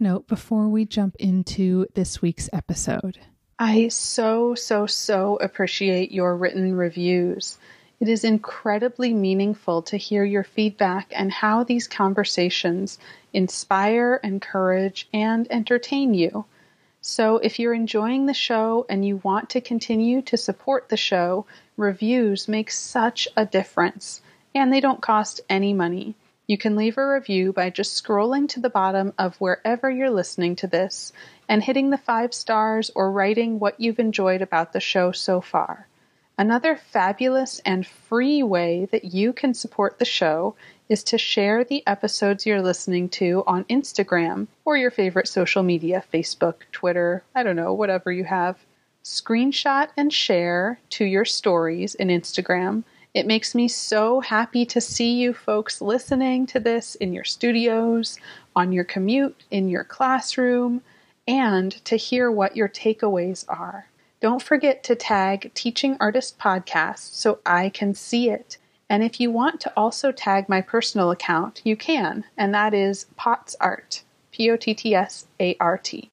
Note before we jump into this week's episode. I so appreciate your written reviews. It is incredibly meaningful to hear your feedback and how these conversations inspire, encourage, and entertain you. So if you're enjoying the show and you want to continue to support the show, reviews make such a difference, and they don't cost any money. You can leave a review by just scrolling to the bottom of wherever you're listening to this and hitting the 5 stars or writing what you've enjoyed about the show so far. Another fabulous and free way that you can support the show is to share the episodes you're listening to on Instagram or your favorite social media, Facebook, Twitter, I don't know, whatever you have. Screenshot and share to your stories in Instagram. It makes me so happy to see you folks listening to this in your studios, on your commute, in your classroom, and to hear what your takeaways are. Don't forget to tag Teaching Artist Podcast so I can see it. And if you want to also tag my personal account, you can, and that is Potts Art, Pottsart.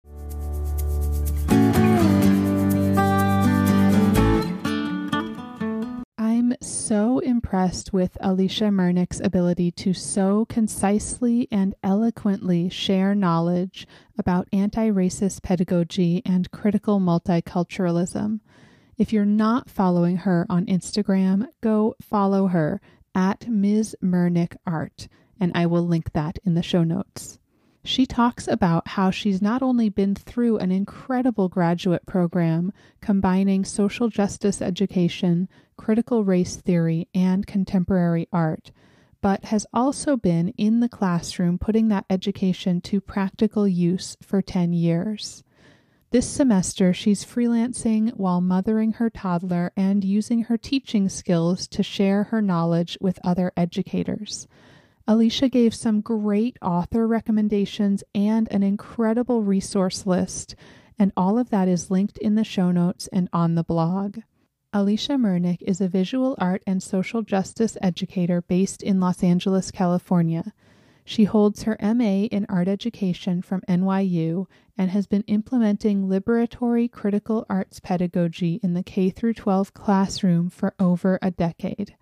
I'm so impressed with Alicia Mernick's ability to so concisely and eloquently share knowledge about anti-racist pedagogy and critical multiculturalism. If you're not following her on Instagram, go follow her at Ms. Mernick Art, and I will link that in the show notes. She talks about how she's not only been through an incredible graduate program combining social justice education, critical race theory, and contemporary art, but has also been in the classroom putting that education to practical use for 10 years. This semester, she's freelancing while mothering her toddler and using her teaching skills to share her knowledge with other educators. Alicia gave some great author recommendations and an incredible resource list, and all of that is linked in the show notes and on the blog. Alicia Mernick is a visual art and social justice educator based in Los Angeles, California. She holds her MA in art education from NYU and has been implementing liberatory critical arts pedagogy in the K-12 classroom for over a decade.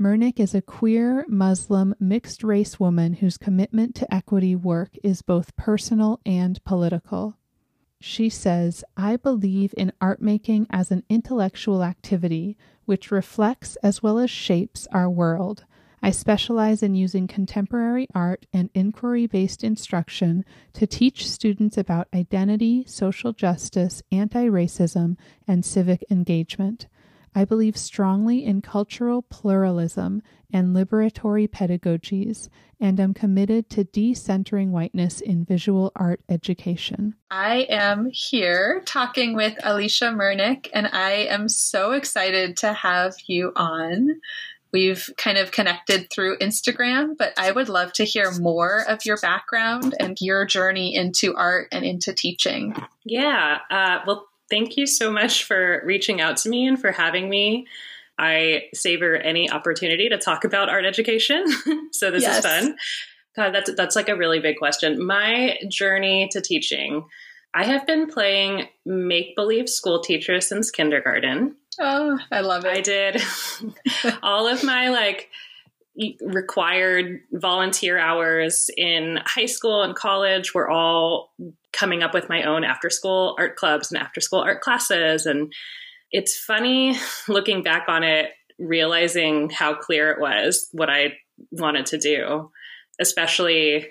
Mernick is a queer, Muslim, mixed-race woman whose commitment to equity work is both personal and political. She says, "I believe in art making as an intellectual activity, which reflects as well as shapes our world. I specialize in using contemporary art and inquiry-based instruction to teach students about identity, social justice, anti-racism, and civic engagement. I believe strongly in cultural pluralism and liberatory pedagogies, and am committed to decentering whiteness in visual art education." I am here talking with Alicia Mernick, and I am so excited to have you on. We've kind of connected through Instagram, but I would love to hear more of your background and your journey into art and into teaching. Yeah, well, thank you so much for reaching out to me and for having me. I savor any opportunity to talk about art education. So this is fun. God, that's like a really big question. My journey to teaching. I have been playing make-believe school teacher since kindergarten. Oh, I love it. I did all of my required volunteer hours in high school and college were all coming up with my own after school art clubs and after school art classes. And it's funny looking back on it, realizing how clear it was what I wanted to do, especially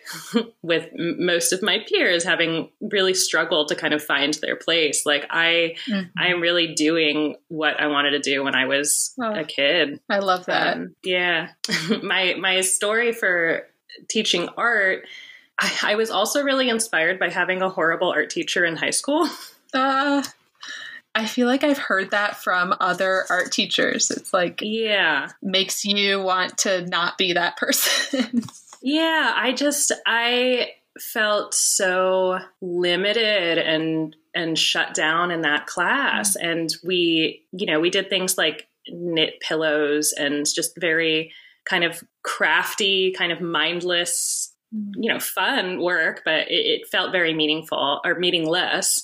with most of my peers having really struggled to kind of find their place. I am really doing what I wanted to do when I was a kid. I love that. My story for teaching art, I was also really inspired by having a horrible art teacher in high school. I feel like I've heard that from other art teachers. It's like, yeah, makes you want to not be that person. Yeah, I felt so limited and shut down in that class. Mm-hmm. And we did things like knit pillows and just very kind of crafty, kind of mindless, fun work, but it felt very meaningful or meaningless.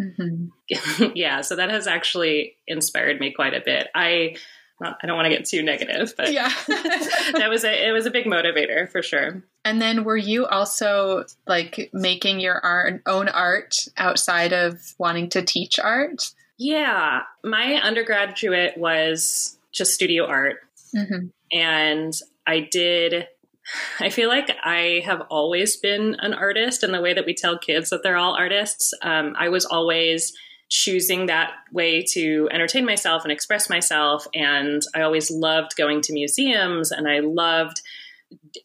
Mm-hmm. Yeah. So that has actually inspired me quite a bit. I don't want to get too negative, but yeah, it was a big motivator for sure. And then were you also like making your own art outside of wanting to teach art? Yeah. My undergraduate was just studio art. Mm-hmm. And I feel like I have always been an artist in the way that we tell kids that they're all artists. I was always choosing that way to entertain myself and express myself. And I always loved going to museums, and I loved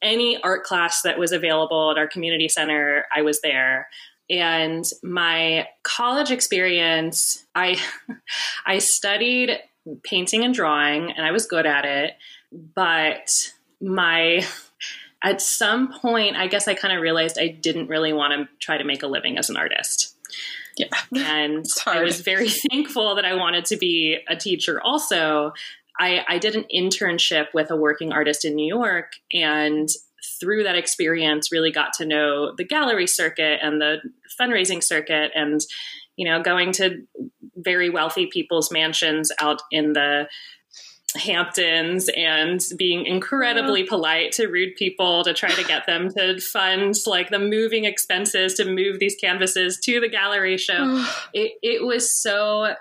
any art class that was available at our community center. I was there. And my college experience, I studied painting and drawing, and I was good at it, but at some point, I guess I kind of realized I didn't really want to try to make a living as an artist. Yeah. And I was very thankful that I wanted to be a teacher. Also, I did an internship with a working artist in New York, and through that experience really got to know the gallery circuit and the fundraising circuit, and, going to very wealthy people's mansions out in the Hamptons and being incredibly polite to rude people to try to get them to fund like the moving expenses to move these canvases to the gallery show. It was so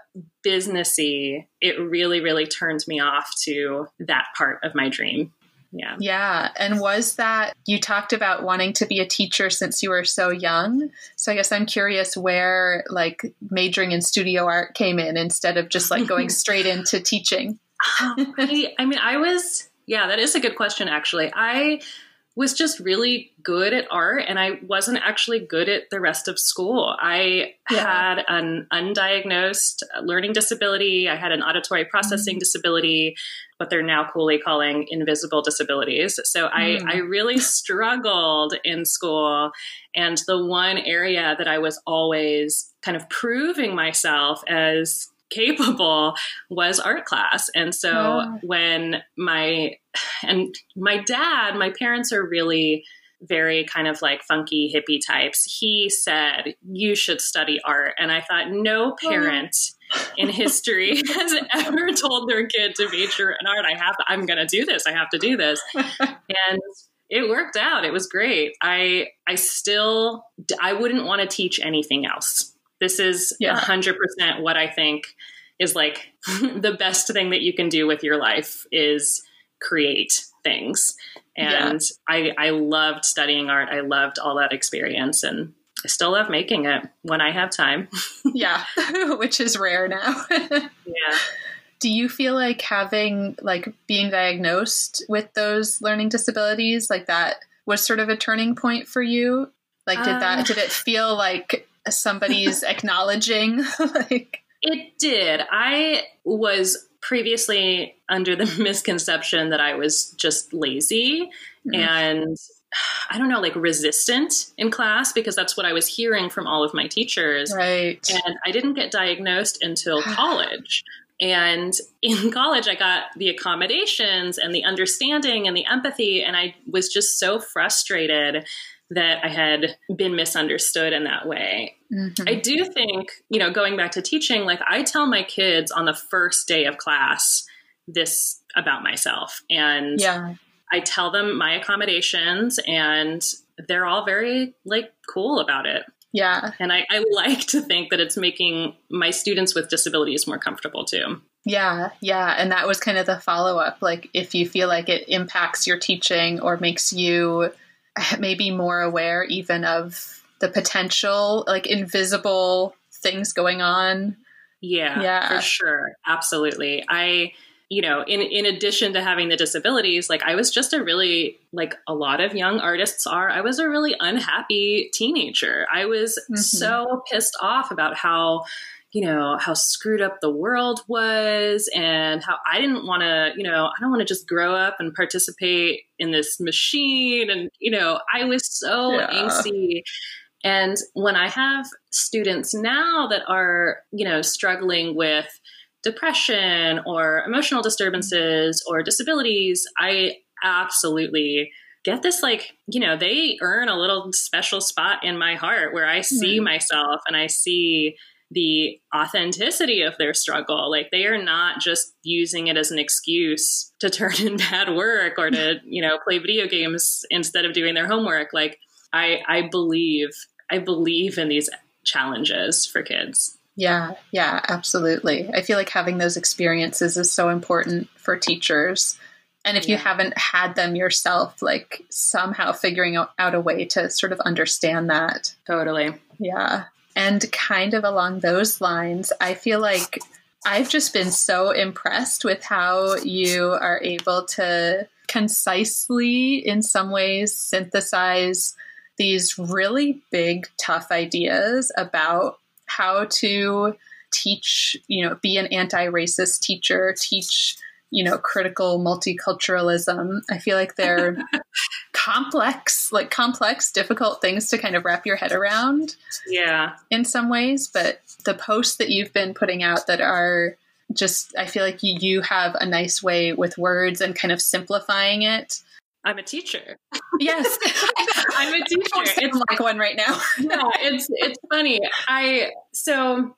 businessy. It really, really turned me off to that part of my dream. Yeah. Yeah. And was that, you talked about wanting to be a teacher since you were so young. So I guess I'm curious where like majoring in studio art came in instead of just like going straight into teaching. That is a good question, actually. I was just really good at art, and I wasn't actually good at the rest of school. I had an undiagnosed learning disability. I had an auditory processing disability, what they're now coolly calling invisible disabilities. So I really struggled in school. And the one area that I was always kind of proving myself as capable was art class. And so my parents are really very kind of like funky hippie types. He said, you should study art. And I thought, no parent in history has ever told their kid to major in art. I'm going to do this. I have to do this. And it worked out. It was great. I wouldn't want to teach anything else. This is 100% what I think is like the best thing that you can do with your life is create things. And I loved studying art. I loved all that experience, and I still love making it when I have time. Yeah. Which is rare now. Yeah. Do you feel like having, like being diagnosed with those learning disabilities, like that was sort of a turning point for you? Like did it feel like somebody's acknowledging? Like it did. I was previously under the misconception that I was just lazy and I don't know, like resistant in class, because that's what I was hearing from all of my teachers. Right. And I didn't get diagnosed until college. And in college, I got the accommodations and the understanding and the empathy. And I was just so frustrated that I had been misunderstood in that way. Mm-hmm. I do think, going back to teaching, like I tell my kids on the first day of class this about myself. And I tell them my accommodations, and they're all very like cool about it. Yeah. And I like to think that it's making my students with disabilities more comfortable too. Yeah. Yeah. And that was kind of the follow-up. Like if you feel like it impacts your teaching or makes you maybe more aware even of the potential, like invisible things going on. Yeah, for sure. Absolutely. I you know, in addition to having the disabilities, like I was just a really, like a lot of young artists are, I was a really unhappy teenager. I was so pissed off about how, you know, how screwed up the world was and how I didn't want to, you know, I don't want to just grow up and participate in this machine. And, you know, I was so angsty. And when I have students now that are, you know, struggling with depression or emotional disturbances or disabilities, I absolutely get this, like, you know, they earn a little special spot in my heart where I see myself and I see the authenticity of their struggle. Like they are not just using it as an excuse to turn in bad work or to, you know, play video games instead of doing their homework. Like I believe in these challenges for kids. Yeah. Yeah, absolutely. I feel like having those experiences is so important for teachers. And if you haven't had them yourself, like somehow figuring out a way to sort of understand that. Totally. Yeah. And kind of along those lines, I feel like I've just been so impressed with how you are able to concisely, in some ways, synthesize these really big, tough ideas about how to teach, you know, be an anti-racist teacher, teach, you know, critical multiculturalism. I feel like they're complex, difficult things to kind of wrap your head around. Yeah. In some ways, but the posts that you've been putting out that are just, I feel like you have a nice way with words and kind of simplifying it. I'm a teacher. Yes. I'm a teacher. I sound like one right now. No, it's funny. So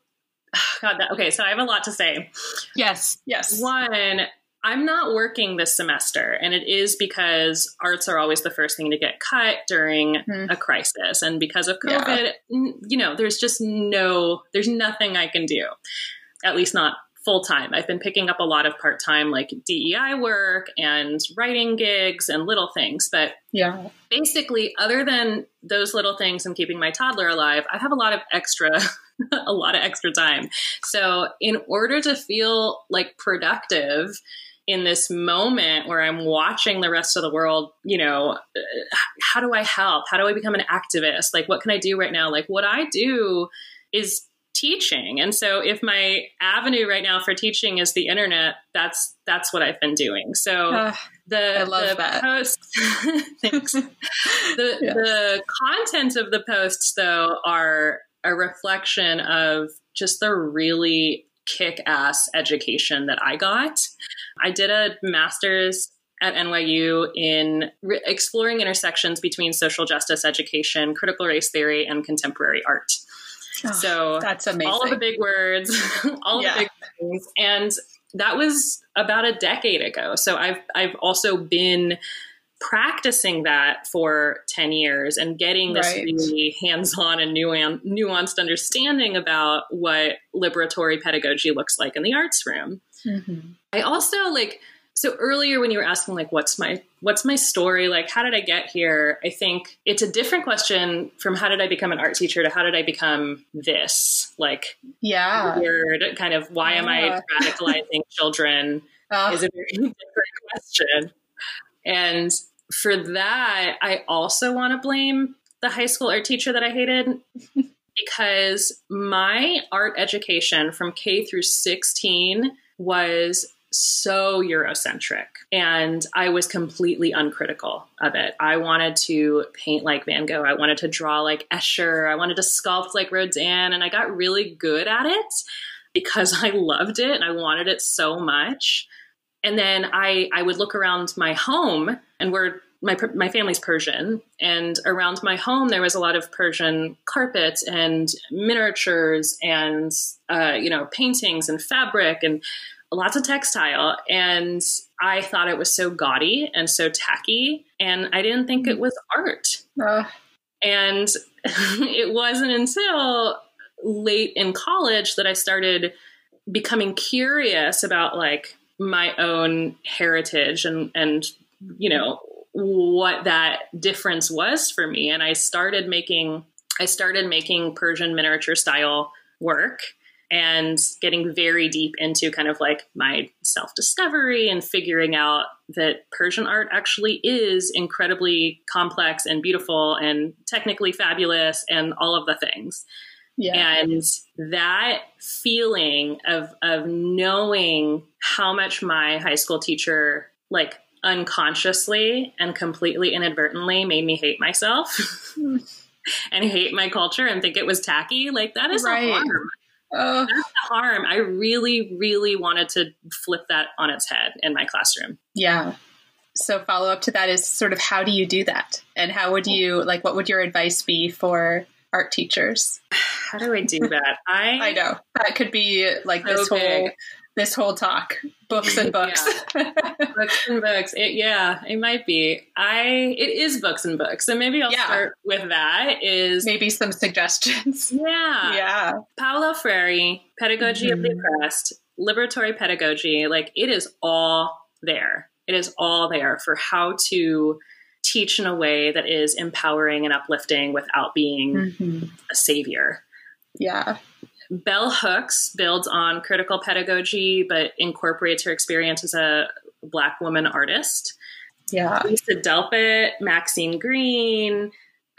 I have a lot to say. Yes. One, I'm not working this semester, and it is because arts are always the first thing to get cut during a crisis. And because of COVID, you know, there's nothing I can do, at least not full time. I've been picking up a lot of part time, like DEI work and writing gigs and little things. But basically, other than those little things and keeping my toddler alive, I have a lot of extra time. So in order to feel like productive in this moment where I'm watching the rest of the world, you know, how do I help? How do I become an activist? Like, what can I do right now? Like what I do is teaching. And so if my avenue right now for teaching is the internet, that's what I've been doing. So I love the posts, thanks. The content of the posts though are a reflection of just the really kick-ass education that I got. I did a master's at NYU in exploring intersections between social justice education, critical race theory, and contemporary art. Oh, so that's amazing. All of the big words, all the big things. And that was about a decade ago. So I've also been practicing that for 10 years and getting this really hands-on and nuanced understanding about what liberatory pedagogy looks like in the arts room. Mm-hmm. I also so earlier when you were asking what's my story? Like, how did I get here? I think it's a different question from how did I become an art teacher to how did I become this? Like weird kind of why am I radicalizing children is a very different question. And for that, I also want to blame the high school art teacher that I hated because my art education from K through 16 was so Eurocentric and I was completely uncritical of it. I wanted to paint like Van Gogh. I wanted to draw like Escher. I wanted to sculpt like Rodin. And I got really good at it because I loved it and I wanted it so much. And then I would look around my home, and my family's Persian, and around my home there was a lot of Persian carpet and miniatures and you know, paintings and fabric and lots of textile, and I thought it was so gaudy and so tacky, and I didn't think it was art. And it wasn't until late in college that I started becoming curious about like my own heritage and, you know, what that difference was for me. And I started making Persian miniature style work. and getting very deep into kind of like my self-discovery and figuring out that Persian art actually is incredibly complex and beautiful and technically fabulous and all of the things. Yeah. And that feeling of knowing how much my high school teacher, like, unconsciously and completely inadvertently made me hate myself and hate my culture and think it was tacky. Like, that is right. A harm. That's a harm. I really, really wanted to flip that on its head in my classroom. Yeah. So follow up to that is sort of, how do you do that? And how would you, like, what would your advice be for art teachers? How do I do that? I know that could be like so this whole talk, books and books. Books and books. It might be. It is books and books. So maybe I'll start with that. Is maybe some suggestions. Yeah. Paolo Freire, Pedagogy of the Oppressed, Liberatory Pedagogy. Like, it is all there. It is all there for how to teach in a way that is empowering and uplifting without being a savior. Yeah. Bell Hooks builds on critical pedagogy, but incorporates her experience as a Black woman artist. Yeah. Lisa Delpit, Maxine Green,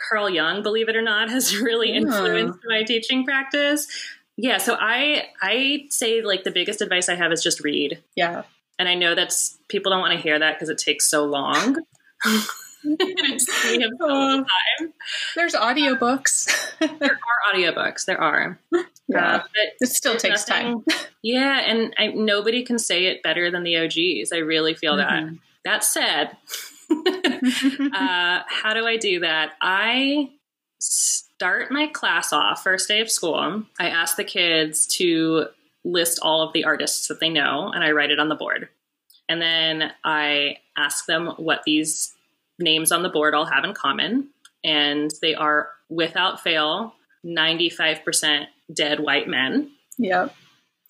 Carl Jung, believe it or not, has really influenced my teaching practice. Yeah. So I say, like, the biggest advice I have is just read. Yeah. And I know that's, people don't want to hear that because it takes so long. We have the time. There's audiobooks. There are audiobooks. There are. Yeah. It still takes time. Yeah. And nobody can say it better than the OGs. I really feel that. That said, how do I do that? I start my class off first day of school. I ask the kids to list all of the artists that they know, and I write it on the board. And then I ask them what these names on the board all have in common, and they are, without fail, 95% dead white men. Yep.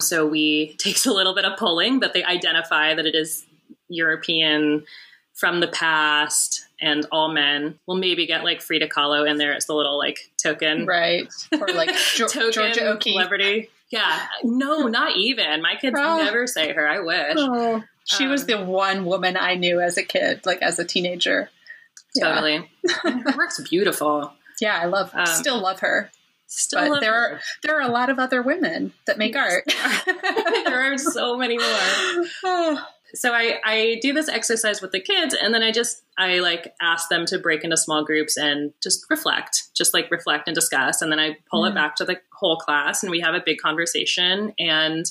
So we takes a little bit of polling, but they identify that it is European, from the past, and all men. We'll maybe get like Frida Kahlo in there as the little like token, right? Or like Georgia O'Keeffe celebrity. Yeah, no, not even. My kids never say her. I wish. Oh. She was the one woman I knew as a kid, like as a teenager. Totally. Her work's beautiful. Yeah, I love her. Still love her. Still but love there her. There are a lot of other women that make art. There are so many more. So I do this exercise with the kids, and then I like ask them to break into small groups and just reflect and discuss. And then I pull it back to the whole class, and we have a big conversation. And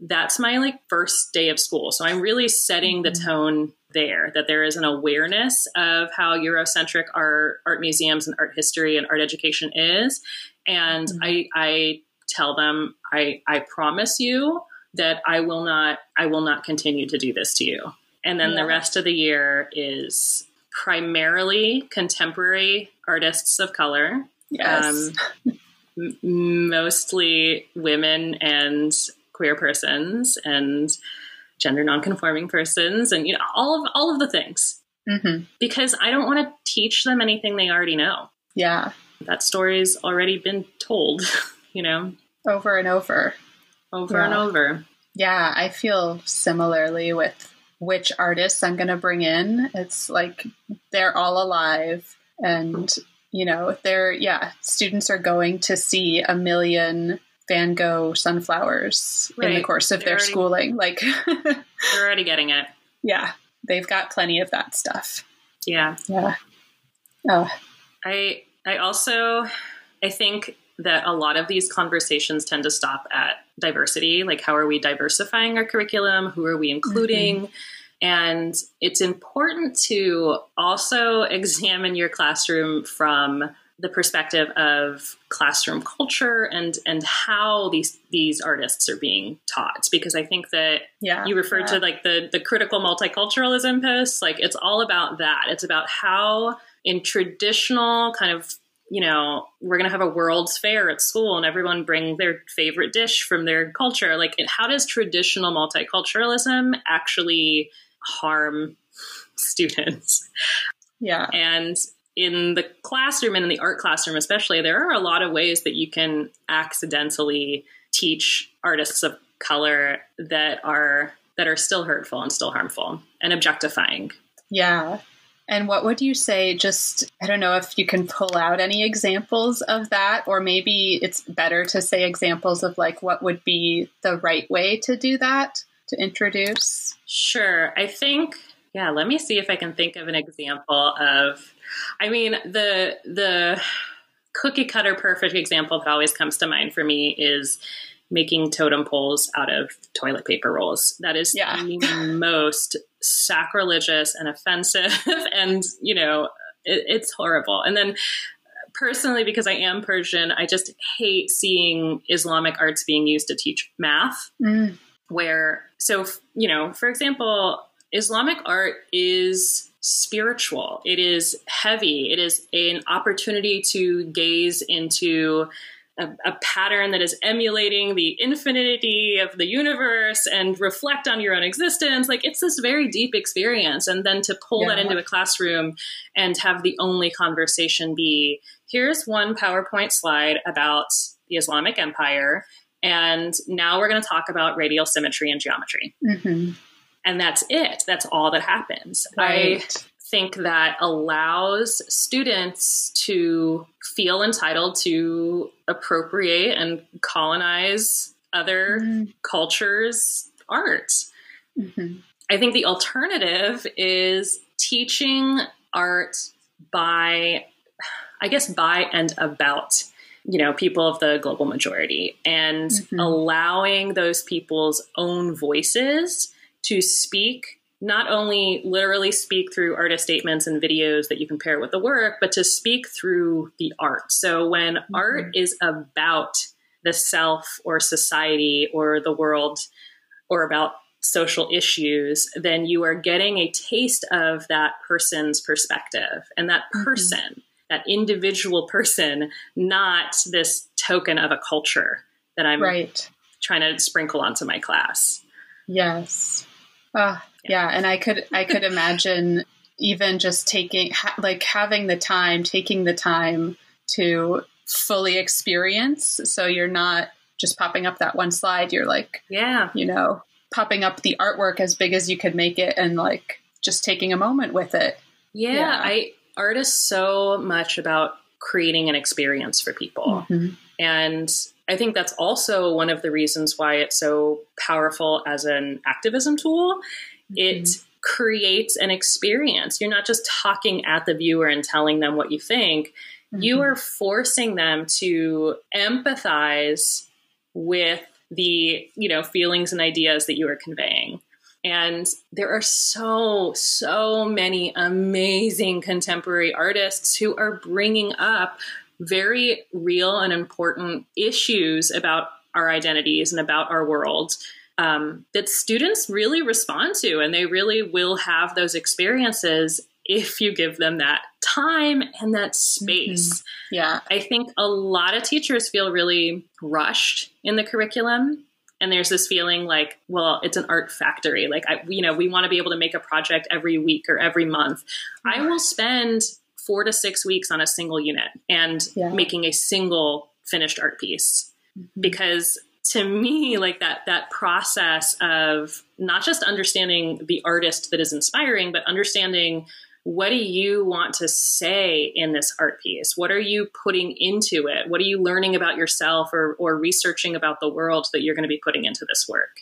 that's my like first day of school. So I'm really setting the tone there, that there is an awareness of how Eurocentric our art museums and art history and art education is. And I tell them, I promise you that I will not continue to do this to you. And then the rest of the year is primarily contemporary artists of color. Yes. Mostly women and queer persons and gender nonconforming persons, and, you know, all of the things, because I don't want to teach them anything they already know. Yeah. That story's already been told, you know, over and over, and over. Yeah. I feel similarly with which artists I'm going to bring in. It's like, they're all alive, and, you know, students are going to see a million Van Gogh sunflowers in the course of their schooling. Like, they're already getting it. Yeah. They've got plenty of that stuff. Yeah. Yeah. Oh. I think that a lot of these conversations tend to stop at diversity. Like, how are we diversifying our curriculum? Who are we including? And it's important to also examine your classroom from the perspective of classroom culture and how these artists are being taught. Because I think that you referred to like the critical multiculturalism posts, like it's all about that. It's about how in traditional kind of, you know, we're going to have a World's Fair at school and everyone bring their favorite dish from their culture. Like, how does traditional multiculturalism actually harm students? Yeah. And in the classroom and in the art classroom especially, there are a lot of ways that you can accidentally teach artists of color that are still hurtful and still harmful and objectifying. Yeah. And what would you say, just, I don't know if you can pull out any examples of that, or maybe it's better to say examples of like what would be the right way to do that, to introduce? Sure. I think, yeah, let me see if I can think of an example of, I mean, the cookie cutter perfect example that always comes to mind for me is making totem poles out of toilet paper rolls. That is the most sacrilegious and offensive. And, you know, it's horrible. And then personally, because I am Persian, I just hate seeing Islamic arts being used to teach math. Mm. You know, for example, Islamic art is spiritual. It is heavy. It is an opportunity to gaze into a pattern that is emulating the infinity of the universe and reflect on your own existence. Like, it's this very deep experience. And then to pull that into a classroom and have the only conversation be, here's one PowerPoint slide about the Islamic Empire, and now we're going to talk about radial symmetry and geometry. Mm-hmm. And that's it. That's all that happens. Right. I think that allows students to feel entitled to appropriate and colonize other cultures' art. Mm-hmm. I think the alternative is teaching art by, I guess, by and about, you know, people of the global majority, and allowing those people's own voices to speak, not only literally speak through artist statements and videos that you can pair with the work, but to speak through the art. So when art is about the self or society or the world or about social issues, then you are getting a taste of that person's perspective and that person, that individual person, not this token of a culture that I'm trying to sprinkle onto my class. Yes. And I could imagine even just taking the time to fully experience. So you're not just popping up that one slide. You're like, you know, popping up the artwork as big as you could make it and like just taking a moment with it. Yeah. Art is so much about creating an experience for people. Mm-hmm. And I think that's also one of the reasons why it's so powerful as an activism tool. Mm-hmm. It creates an experience. You're not just talking at the viewer and telling them what you think. Mm-hmm. You are forcing them to empathize with the, you know, feelings and ideas that you are conveying. And there are so many amazing contemporary artists who are bringing up very real and important issues about our identities and about our world that students really respond to. And they really will have those experiences if you give them that time and that space. Mm-hmm. Yeah. I think a lot of teachers feel really rushed in the curriculum. And there's this feeling like, well, it's an art factory. Like, we want to be able to make a project every week or every month. Mm-hmm. I will spend 4 to 6 weeks on a single unit and making a single finished art piece. Mm-hmm. Because to me, like that process of not just understanding the artist that is inspiring, but understanding what do you want to say in this art piece? What are you putting into it? What are you learning about yourself or researching about the world that you're going to be putting into this work?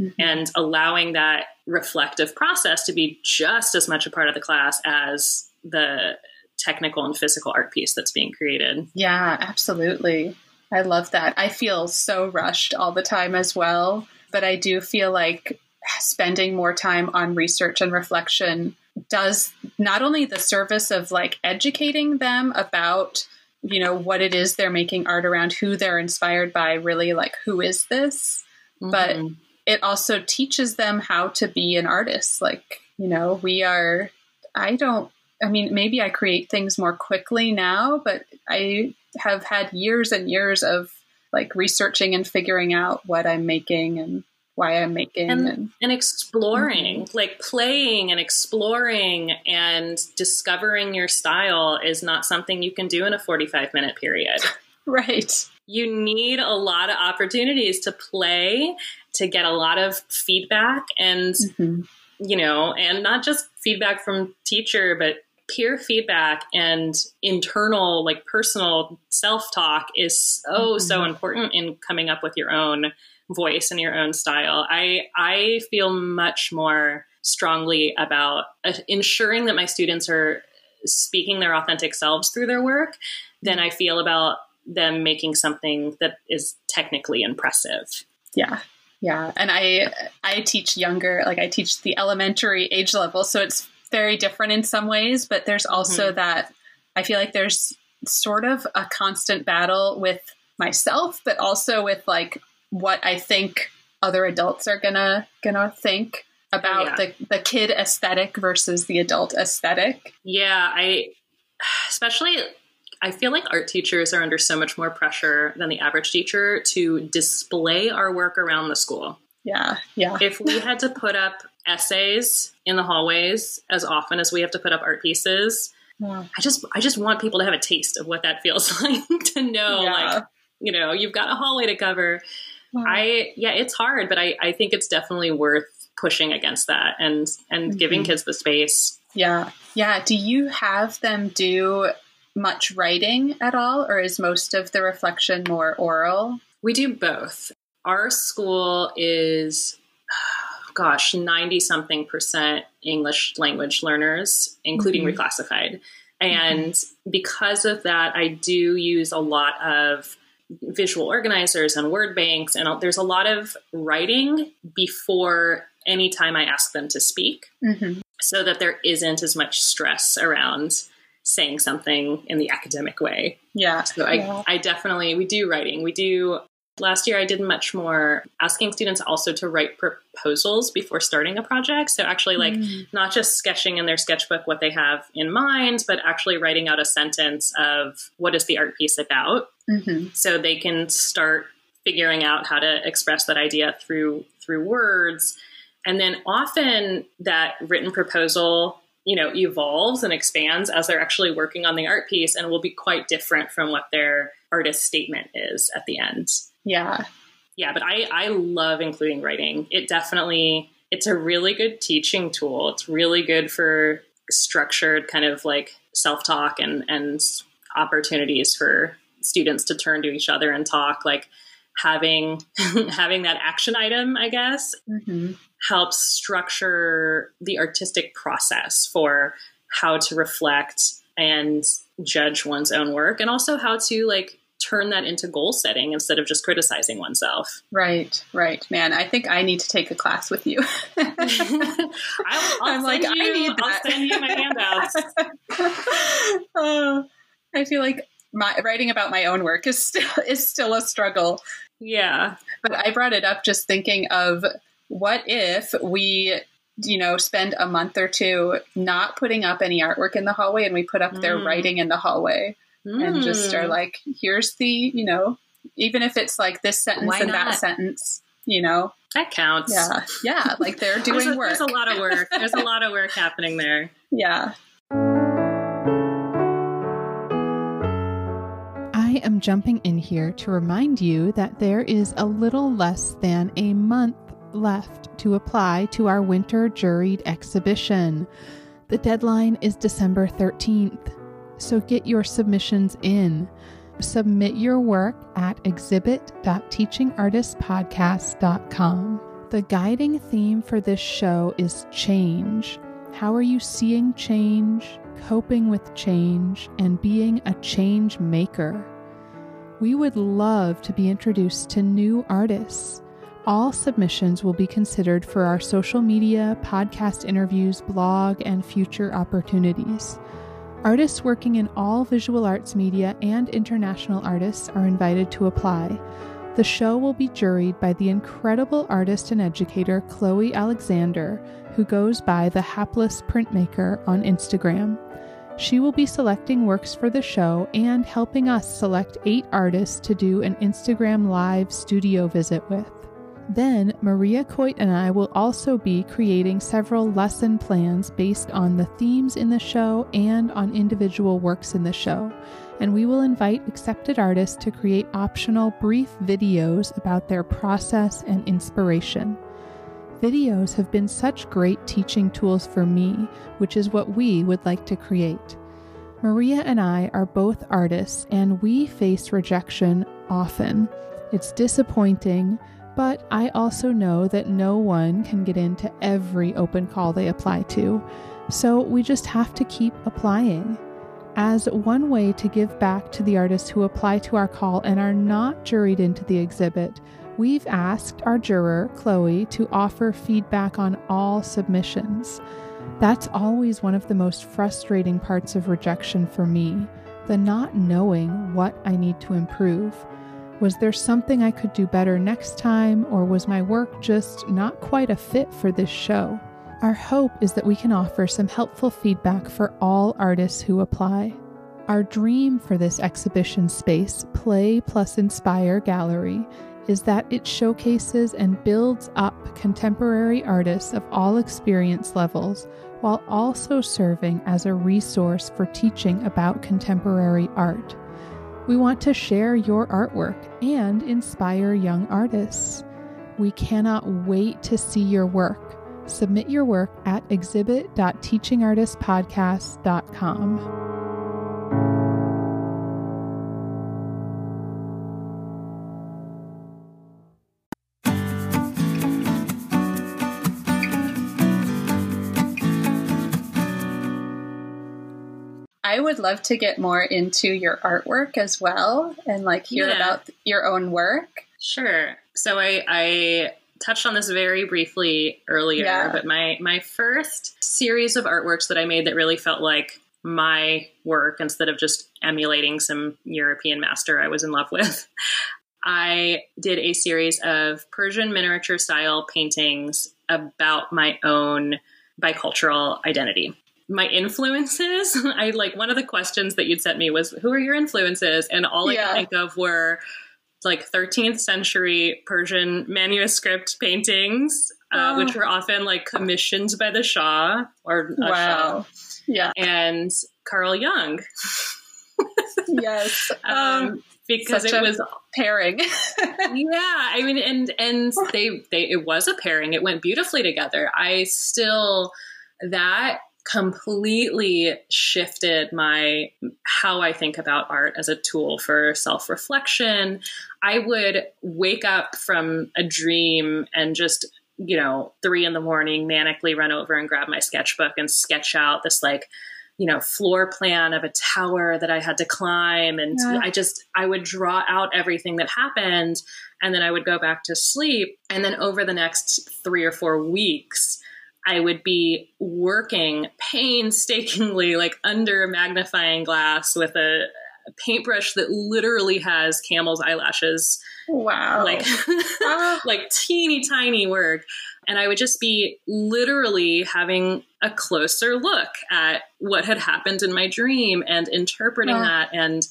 Mm-hmm. And allowing that reflective process to be just as much a part of the class as the technical and physical art piece that's being created. Yeah, absolutely. I love that. I feel so rushed all the time as well, but I do feel like spending more time on research and reflection does not only the service of like educating them about, you know, what it is they're making art around, who they're inspired by, really like who is this, but it also teaches them how to be an artist. Like, you know, maybe I create things more quickly now, but I have had years and years of like researching and figuring out what I'm making and why I'm making and exploring, like playing and exploring and discovering your style is not something you can do in a 45-minute period. Right. you need a lot of opportunities to play, to get a lot of feedback and, you know, and not just feedback from teacher, but peer feedback and internal, like personal self-talk is so, so important in coming up with your own voice and your own style. I feel much more strongly about ensuring that my students are speaking their authentic selves through their work than I feel about them making something that is technically impressive. Yeah. Yeah. And I teach younger, like I teach the elementary age level. So it's very different in some ways, but there's also that I feel like there's sort of a constant battle with myself, but also with like what I think other adults are gonna think about the kid aesthetic versus the adult aesthetic. Yeah. I feel like art teachers are under so much more pressure than the average teacher to display our work around the school. Yeah, yeah. If we had to put up essays in the hallways as often as we have to put up art pieces, I just want people to have a taste of what that feels like, to know, like, you know, you've got a hallway to cover. It's hard, but I think it's definitely worth pushing against that and giving kids the space. Yeah, yeah. Do you have them do much writing at all, or is most of the reflection more oral? We do both. Our school is, 90-something% English language learners, including reclassified. And because of that, I do use a lot of visual organizers and word banks. And there's a lot of writing before any time I ask them to speak, so that there isn't as much stress around saying something in the academic way. Yeah. So I definitely, we do writing. We do, last year I did much more asking students also to write proposals before starting a project. So actually like not just sketching in their sketchbook what they have in mind, but actually writing out a sentence of what is the art piece about. So they can start figuring out how to express that idea through words. And then often that written proposal, you know, evolves and expands as they're actually working on the art piece and will be quite different from what their artist statement is at the end. Yeah. Yeah. But I love including writing. It definitely, it's a really good teaching tool. It's really good for structured kind of like self-talk and opportunities for students to turn to each other and talk, like having that action item, I guess, helps structure the artistic process for how to reflect and judge one's own work, and also how to like turn that into goal setting instead of just criticizing oneself. Right, right. Man, I think I need to take a class with you. I'll send you my handouts. I feel like my writing about my own work is still a struggle. Yeah. But I brought it up just thinking of what if we, you know, spend a month or two not putting up any artwork in the hallway and we put up their writing in the hallway and just are like, here's the, you know, even if it's like this sentence that sentence, you know. That counts. Yeah. Yeah. Like they're doing work. There's a lot of work. There's a lot of work happening there. Yeah. I am jumping in here to remind you that there is a little less than a month left to apply to our winter juried exhibition. The deadline is December 13th, so get your submissions in. Submit your work at exhibit.teachingartistpodcast.com. The guiding theme for this show is change. How are you seeing change, coping with change, and being a change maker? We would love to be introduced to new artists. All submissions will be considered for our social media, podcast interviews, blog, and future opportunities. Artists working in all visual arts media and international artists are invited to apply. The show will be juried by the incredible artist and educator Chloe Alexander, who goes by the Hapless Printmaker on Instagram. She will be selecting works for the show and helping us select 8 artists to do an Instagram Live studio visit with. Then Maria Coit and I will also be creating several lesson plans based on the themes in the show and on individual works in the show, and we will invite accepted artists to create optional brief videos about their process and inspiration. Videos have been such great teaching tools for me, which is what we would like to create. Maria and I are both artists, and we face rejection often. It's disappointing, but I also know that no one can get into every open call they apply to, so we just have to keep applying. As one way to give back to the artists who apply to our call and are not juried into the exhibit, we've asked our juror, Chloe, to offer feedback on all submissions. That's always one of the most frustrating parts of rejection for me, the not knowing what I need to improve. Was there something I could do better next time, or was my work just not quite a fit for this show? Our hope is that we can offer some helpful feedback for all artists who apply. Our dream for this exhibition space, Play Plus Inspire Gallery, is that it showcases and builds up contemporary artists of all experience levels, while also serving as a resource for teaching about contemporary art. We want to share your artwork and inspire young artists. We cannot wait to see your work. Submit your work at exhibit.teachingartistpodcast.com. I would love to get more into your artwork as well and hear about your own work. Sure. So I touched on this very briefly earlier, but my first series of artworks that I made that really felt like my work instead of just emulating some European master I was in love with, I did a series of Persian miniature style paintings about my own bicultural identity. My influences, one of the questions that you'd sent me was, who are your influences? And all I could think of were 13th century Persian manuscript paintings, which were often commissioned by the Shah or Shah. Yeah. And Carl Jung. Yes. Because such it was pairing. And it was a pairing. It went beautifully together. That completely shifted how I think about art as a tool for self-reflection. I would wake up from a dream and just, 3 a.m, manically run over and grab my sketchbook and sketch out this floor plan of a tower that I had to climb. And I would draw out everything that happened, and then I would go back to sleep. And then over the next 3 or 4 weeks, I would be working painstakingly, under a magnifying glass with a paintbrush that literally has camel's eyelashes. Wow. Teeny tiny work. And I would just be literally having a closer look at what had happened in my dream and interpreting that and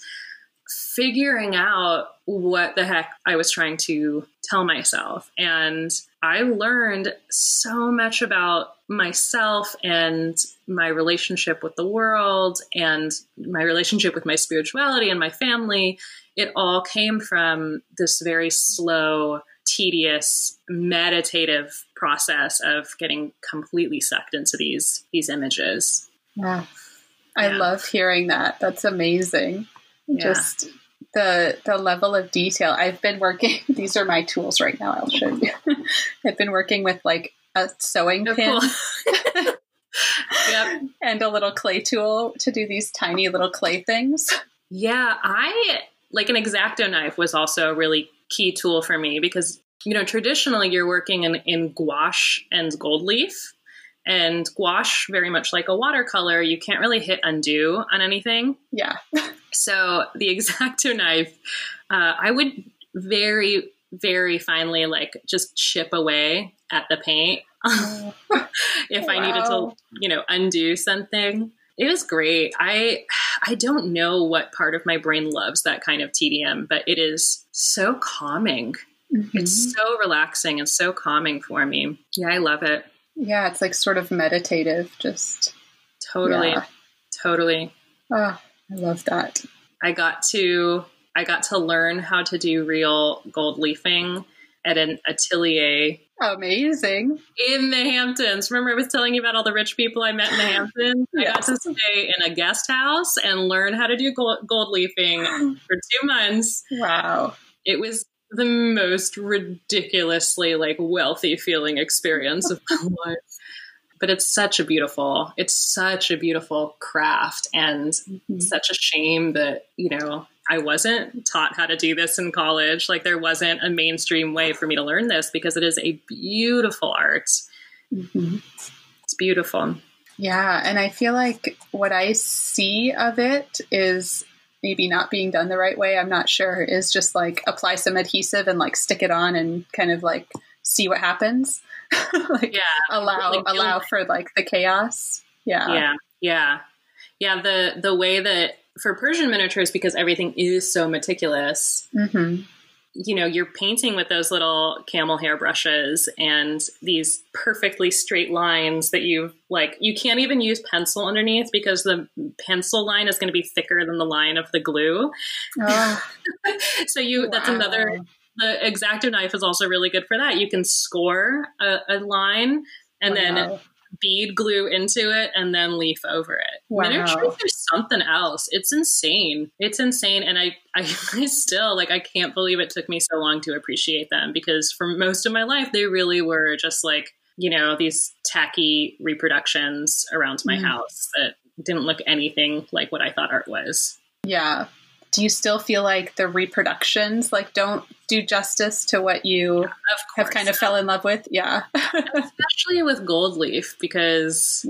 figuring out what the heck I was trying to tell myself. And I learned so much about myself and my relationship with the world and my relationship with my spirituality and my family. It all came from this very slow, tedious, meditative process of getting completely sucked into these images. Yeah. I love hearing that. That's amazing. Yeah. Just the level of detail. I've been working, these are my tools right now, I'll show you. I've been working with a sewing pin and a little clay tool to do these tiny little clay things. Yeah. An X-Acto knife was also a really key tool for me because, traditionally you're working in gouache and gold leaf, and gouache, very much like a watercolor, you can't really hit undo on anything. Yeah. So the X-Acto knife, I would very, very finely just chip away at the paint if I needed to, undo something. It was great. I don't know what part of my brain loves that kind of tedium, but it is so calming. Mm-hmm. It's so relaxing and so calming for me. Yeah, I love it. Yeah, it's sort of meditative, just totally. Oh, I love that. I got to learn how to do real gold leafing at an atelier. Amazing. In the Hamptons. Remember I was telling you about all the rich people I met in the Hamptons? Yes. I got to stay in a guest house and learn how to do gold leafing for 2 months. Wow. It was the most ridiculously like wealthy feeling experience of my life. But it's such a beautiful craft, and such a shame that, you know, I wasn't taught how to do this in college. Like there wasn't a mainstream way for me to learn this, because it is a beautiful art. Mm-hmm. It's beautiful. Yeah. And I feel like what I see of it is maybe not being done the right way. I'm not sure. Is just like apply some adhesive and like stick it on and kind of like see what happens. Like, yeah, allow for like the chaos. Yeah. The way that for Persian miniatures, because everything is so meticulous, mm-hmm. you know, you're painting with those little camel hair brushes and these perfectly straight lines that you like. You can't even use pencil underneath because the pencil line is going to be thicker than the line of the glue. Oh. So you, wow. That's another. The X-Acto knife is also really good for that. You can score a line and wow. then bead glue into it and then leaf over it. Wow. Miniatures are something else. It's insane. And I still, like, I can't believe it took me so long to appreciate them, because for most of my life, they really were just like, you know, these tacky reproductions around my house that didn't look anything like what I thought art was. Yeah. Do you still feel like the reproductions like don't do justice to what you have kind of fell in love with? Yeah. Especially with gold leaf, because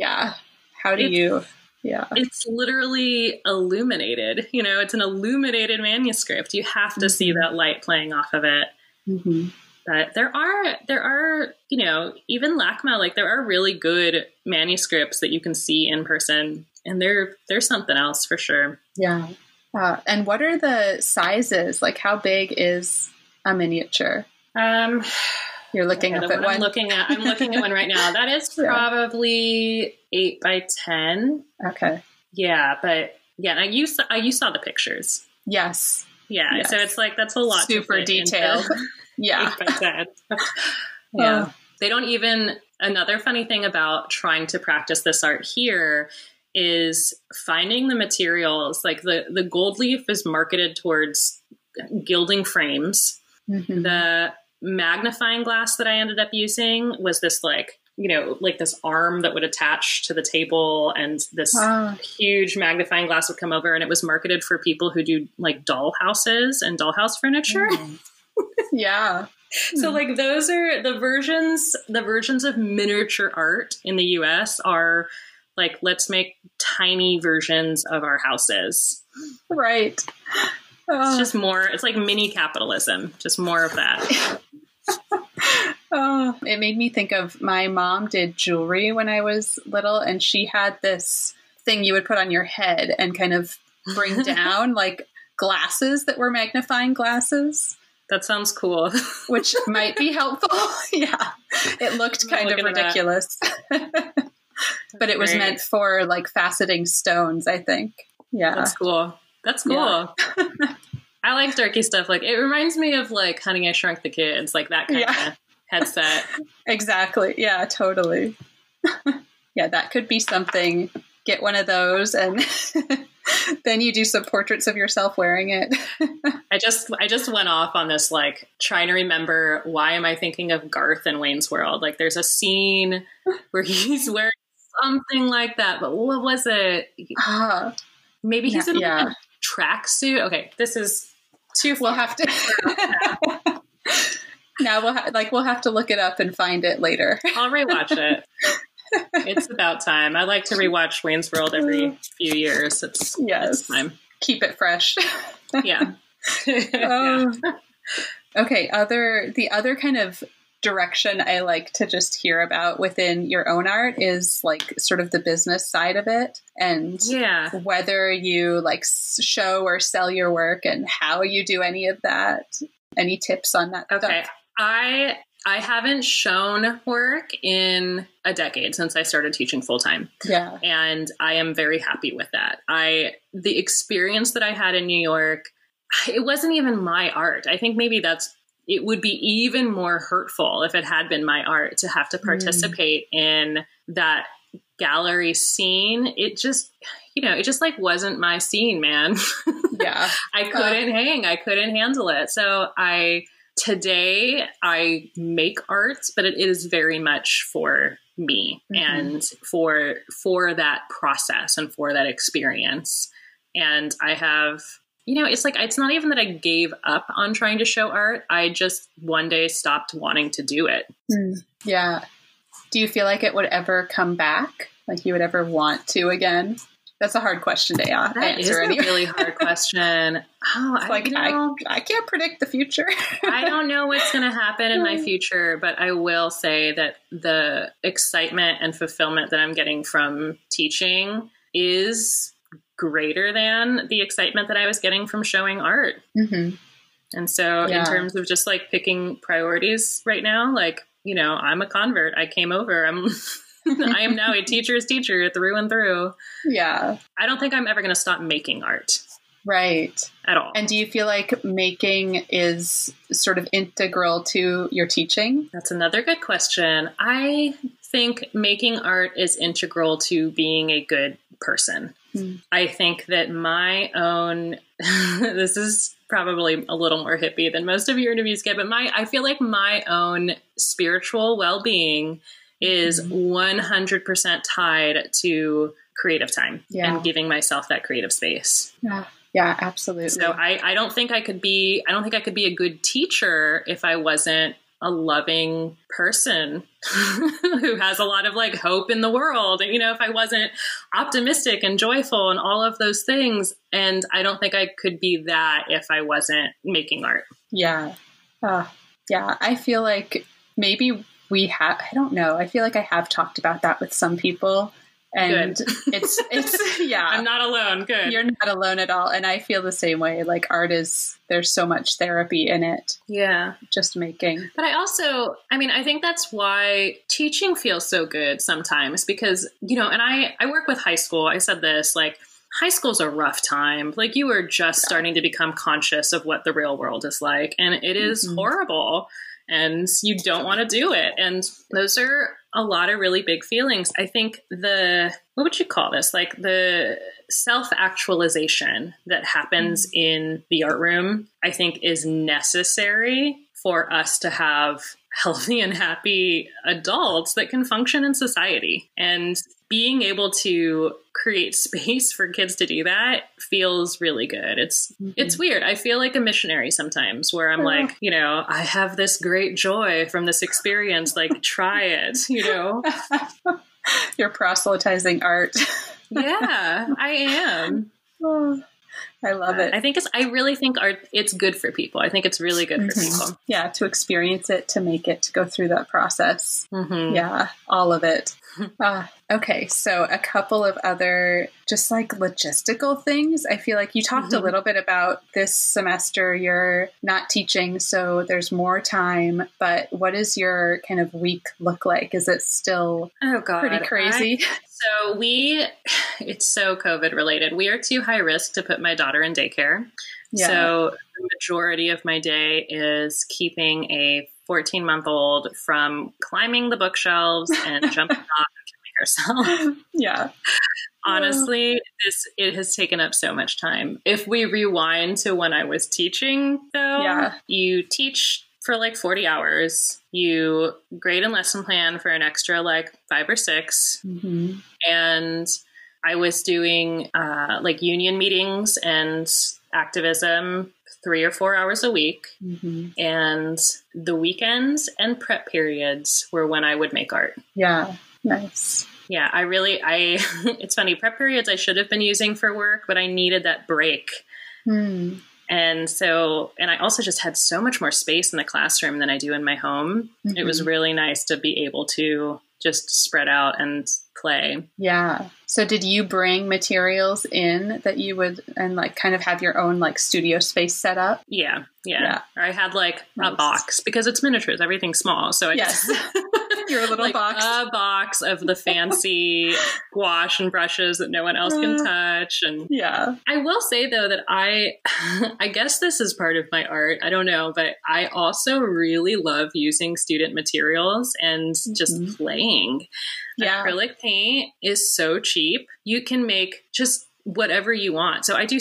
it's literally illuminated, you know, it's an illuminated manuscript. You have to mm-hmm. see that light playing off of it. Mm-hmm. But there are, you know, even LACMA, like there are really good manuscripts that you can see in person, and they're something else for sure. Yeah. And what are the sizes? Like, how big is a miniature? You're looking up at one. I'm looking at one right now. That is probably 8 by 10. Okay. Yeah, but yeah, you saw the pictures. Yes. Yeah. Yes. So it's like that's a lot. Super detailed. Yeah. 8 by 10. Yeah. They don't even. Another funny thing about trying to practice this art here is finding the materials. Like the gold leaf is marketed towards gilding frames. Mm-hmm. The magnifying glass that I ended up using was this like, you know, like this arm that would attach to the table, and this huge magnifying glass would come over, and it was marketed for people who do like dollhouses and dollhouse furniture. Mm-hmm. Yeah. So like those are the versions of miniature art in the US are like, let's make tiny versions of our houses. Right. It's just more, it's like mini capitalism, just more of that. It made me think of, my mom did jewelry when I was little, and she had this thing you would put on your head and kind of bring down like glasses that were magnifying glasses. That sounds cool. Which might be helpful. Yeah. It looked kind of ridiculous. But it was great. Meant for like faceting stones, I think. Yeah. That's cool. Yeah. I like dorky stuff. Like it reminds me of like Honey, I Shrunk the Kids, like that kind of headset. Exactly. Yeah, totally. Yeah, that could be something. Get one of those and then you do some portraits of yourself wearing it. I just went off on this, like trying to remember, why am I thinking of Garth in Wayne's World? Like there's a scene where he's wearing something like that, but what was it? Maybe he's in a tracksuit. Okay, this is too far. We'll have to. Now we'll have to look it up and find it later. I'll rewatch it. It's about time. I like to rewatch Wayne's World every few years. It's time. Keep it fresh. Yeah. Okay. The other kind of direction I like to just hear about within your own art is like sort of the business side of it, and whether you like show or sell your work and how you do any of that. Any tips on that? Okay. Stuff? I I haven't shown work in a decade since I started teaching full time. Yeah. And I am very happy with that. The experience that I had in New York, it wasn't even my art. I think maybe it would be even more hurtful if it had been my art to have to participate in that gallery scene. It just, it just wasn't my scene, man. Yeah. I couldn't hang. I couldn't handle it. So today I make arts, but it is very much for me and for that process and for that experience. And I have, it's not even that I gave up on trying to show art. I just one day stopped wanting to do it. Yeah. Do you feel like it would ever come back? Like you would ever want to again? That's a hard question to answer. That is a really hard question. Oh, I can't predict the future. I don't know what's going to happen in my future, but I will say that the excitement and fulfillment that I'm getting from teaching is greater than the excitement that I was getting from showing art. Mm-hmm. And so in terms of just picking priorities right now, I'm a convert. I came over. I am now a teacher's teacher through and through. Yeah. I don't think I'm ever going to stop making art. Right. At all. And do you feel like making is sort of integral to your teaching? That's another good question. I think making art is integral to being a good person. I think that my own, this is probably a little more hippie than most of your interviews get, but I feel like my own spiritual well-being is 100% tied to creative time and giving myself that creative space. Yeah. Yeah, absolutely. So I don't think I could be a good teacher if I wasn't a loving person who has a lot of hope in the world. And, if I wasn't optimistic and joyful and all of those things. And I don't think I could be that if I wasn't making art. Yeah. Yeah. I feel like maybe we have, I don't know. I feel like I have talked about that with some people and it's, yeah, I'm not alone. Good. You're not alone at all. And I feel the same way. Art is, there's so much therapy in it. Yeah. Just making. But I also, I think that's why teaching feels so good sometimes because, and I work with high school. I said this, high school's a rough time. You are just starting to become conscious of what the real world is like. And it is horrible. And you don't want to do it. And those are a lot of really big feelings. I think what would you call this? The self-actualization that happens in the art room, I think is necessary for us to have healthy and happy adults that can function in society. And being able to create space for kids to do that feels really good. It's weird. I feel like a missionary sometimes where I'm I have this great joy from this experience. Try it, You're proselytizing art. Yeah, I am. Oh. I love it. I really think art, it's good for people. I think it's really good for people. Yeah. To experience it, to make it, to go through that process. Mm-hmm. Yeah. All of it. Okay. So a couple of other just logistical things. I feel like you talked a little bit about this semester, you're not teaching, so there's more time, but what does your kind of week look like? Is it still pretty crazy? It's so COVID related. We are too high risk to put my daughter in daycare. Yeah. So the majority of my day is keeping a 14-month-old from climbing the bookshelves and jumping off and killing herself. Yeah. Honestly, it has taken up so much time. If we rewind to when I was teaching, though, you teach for 40 hours, you grade and lesson plan for an extra 5 or 6. Mm-hmm. And I was doing union meetings and activism 3 or 4 hours a week. Mm-hmm. And the weekends and prep periods were when I would make art. Yeah. Nice. Yeah. I it's funny, prep periods I should have been using for work, but I needed that break. Mm. And I also just had so much more space in the classroom than I do in my home. Mm-hmm. It was really nice to be able to just spread out and play. Yeah. So did you bring materials in that you would, and like kind of have your own like studio space set up? Yeah. I had like a box, because it's miniatures, everything's small. So I just your little like box, a box of the fancy gouache and brushes that no one else can touch. And yeah, I will say though that I guess this is part of my art, I don't know, but I also really love using student materials and just playing. Yeah. Acrylic paint is so cheap. You can make just whatever you want. So I do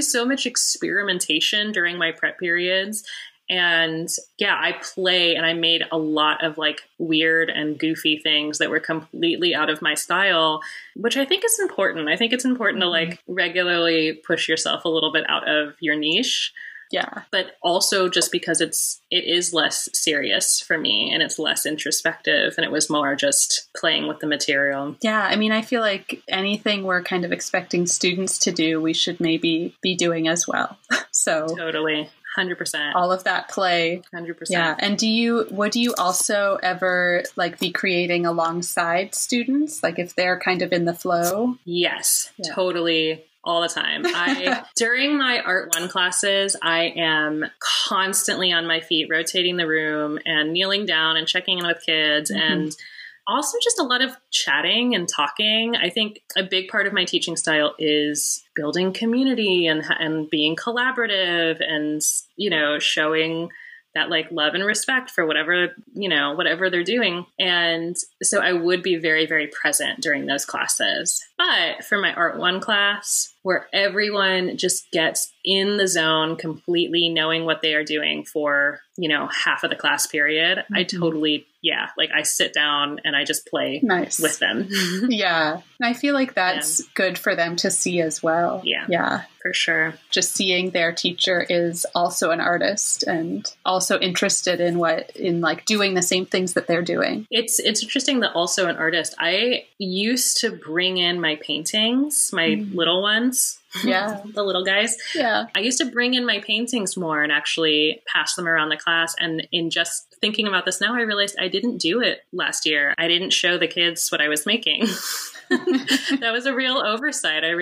so much experimentation during my prep periods. And yeah, I play, and I made a lot of like weird and goofy things that were completely out of my style, which I think is important. I think it's important to like regularly push yourself a little bit out of your niche. Yeah. But also just because it is less serious for me, and it's less introspective, and it was more just playing with the material. Yeah. I mean, I feel like anything we're kind of expecting students to do, we should maybe be doing as well. So totally. 100%. All of that play. 100%. Yeah. And would you also ever like be creating alongside students? Like if they're kind of in the flow? Yes, yeah. Totally. All the time. During my Art One classes, I am constantly on my feet, rotating the room and kneeling down and checking in with kids, and also just a lot of chatting and talking. I think a big part of my teaching style is building community and being collaborative, and, you know, showing that like love and respect for whatever, you know, whatever they're doing. And so I would be very, very present during those classes. But for my Art One class, where everyone just gets in the zone completely, knowing what they are doing for, you know, half of the class period, I totally, like I sit down and I just play with them. Yeah. And I feel like that's good for them to see as well. Yeah. Yeah. For sure. Just seeing their teacher is also an artist and also interested in like doing the same things that they're doing. It's interesting that also an artist, I used to bring in my paintings, my little ones. Yeah. The little guys. Yeah. I used to bring in my paintings more and actually pass them around the class. And in just thinking about this now, I realized I didn't do it last year. I didn't show the kids what I was making. That was a real oversight. I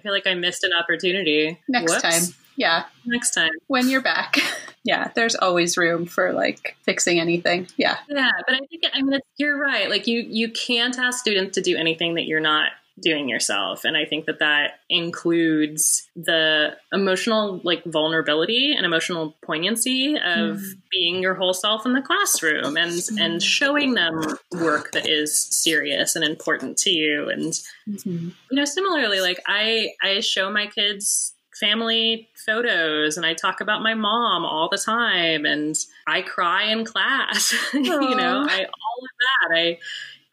feel like I missed an opportunity. Next time. Yeah. Next time. When you're back. Yeah. There's always room for like fixing anything. Yeah. Yeah. But I think, I mean, you're right. Like you can't ask students to do anything that you're not doing yourself. And I think that includes the emotional like vulnerability and emotional poignancy of being your whole self in the classroom, and showing them work that is serious and important to you. And, you know, similarly, like I show my kids family photos, and I talk about my mom all the time, and I cry in class, you know,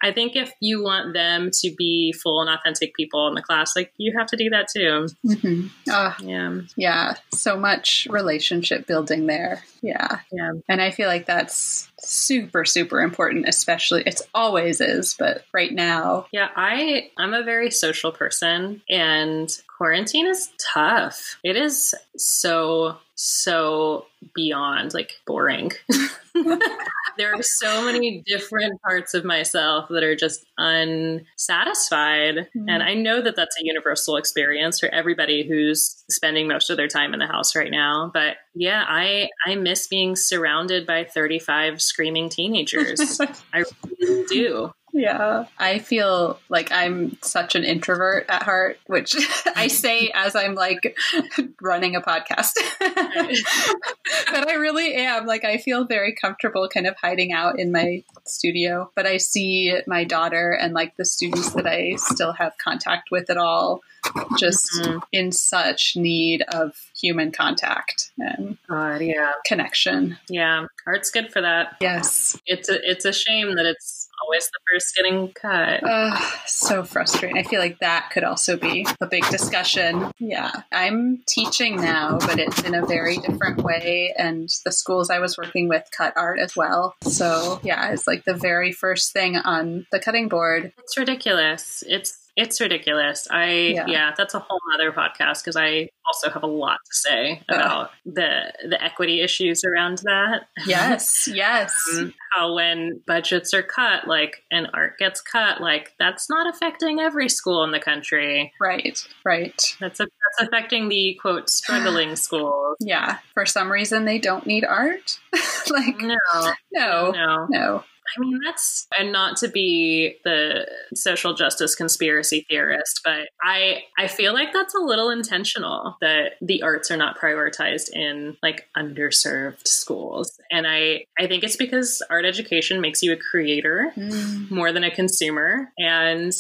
I think if you want them to be full and authentic people in the class, like you have to do that too. Yeah. So much relationship building there. Yeah. Yeah. And I feel like that's super, super important, especially it's always is, but right now. Yeah. I'm a very social person, and quarantine is tough. It is so beyond like boring. There are so many different parts of myself that are just unsatisfied. And I know that that's a universal experience for everybody who's spending most of their time in the house right now. But yeah, I miss being surrounded by 35 screaming teenagers. I really do. Yeah. I feel like I'm such an introvert at heart, which I say as I'm like running a podcast, but I really am. Like, I feel very comfortable kind of hiding out in my studio, but I see my daughter and like the students that I still have contact with at all, just in such need of human contact and connection. Yeah. Art's good for that. Yes. It's a shame that it's always the first getting cut. So frustrating. I feel like that could also be a big discussion. Yeah. I'm teaching now, but it's in a very different way. And the schools I was working with cut art as well. So yeah, it's like the very first thing on the cutting board. It's ridiculous. It's It's ridiculous. Yeah, that's a whole other podcast because I also have a lot to say about the equity issues around that. Yes. How when budgets are cut, like, and art gets cut, like, that's not affecting every school in the country. Right. That's affecting the, quote, struggling schools. Yeah. For some reason, they don't need art. Like, no. I mean, that's, and not to be the social justice conspiracy theorist, but I feel like that's a little intentional that the arts are not prioritized in, like, underserved schools. And I think it's because art education makes you a creator more than a consumer. And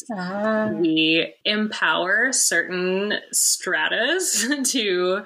we empower certain stratas to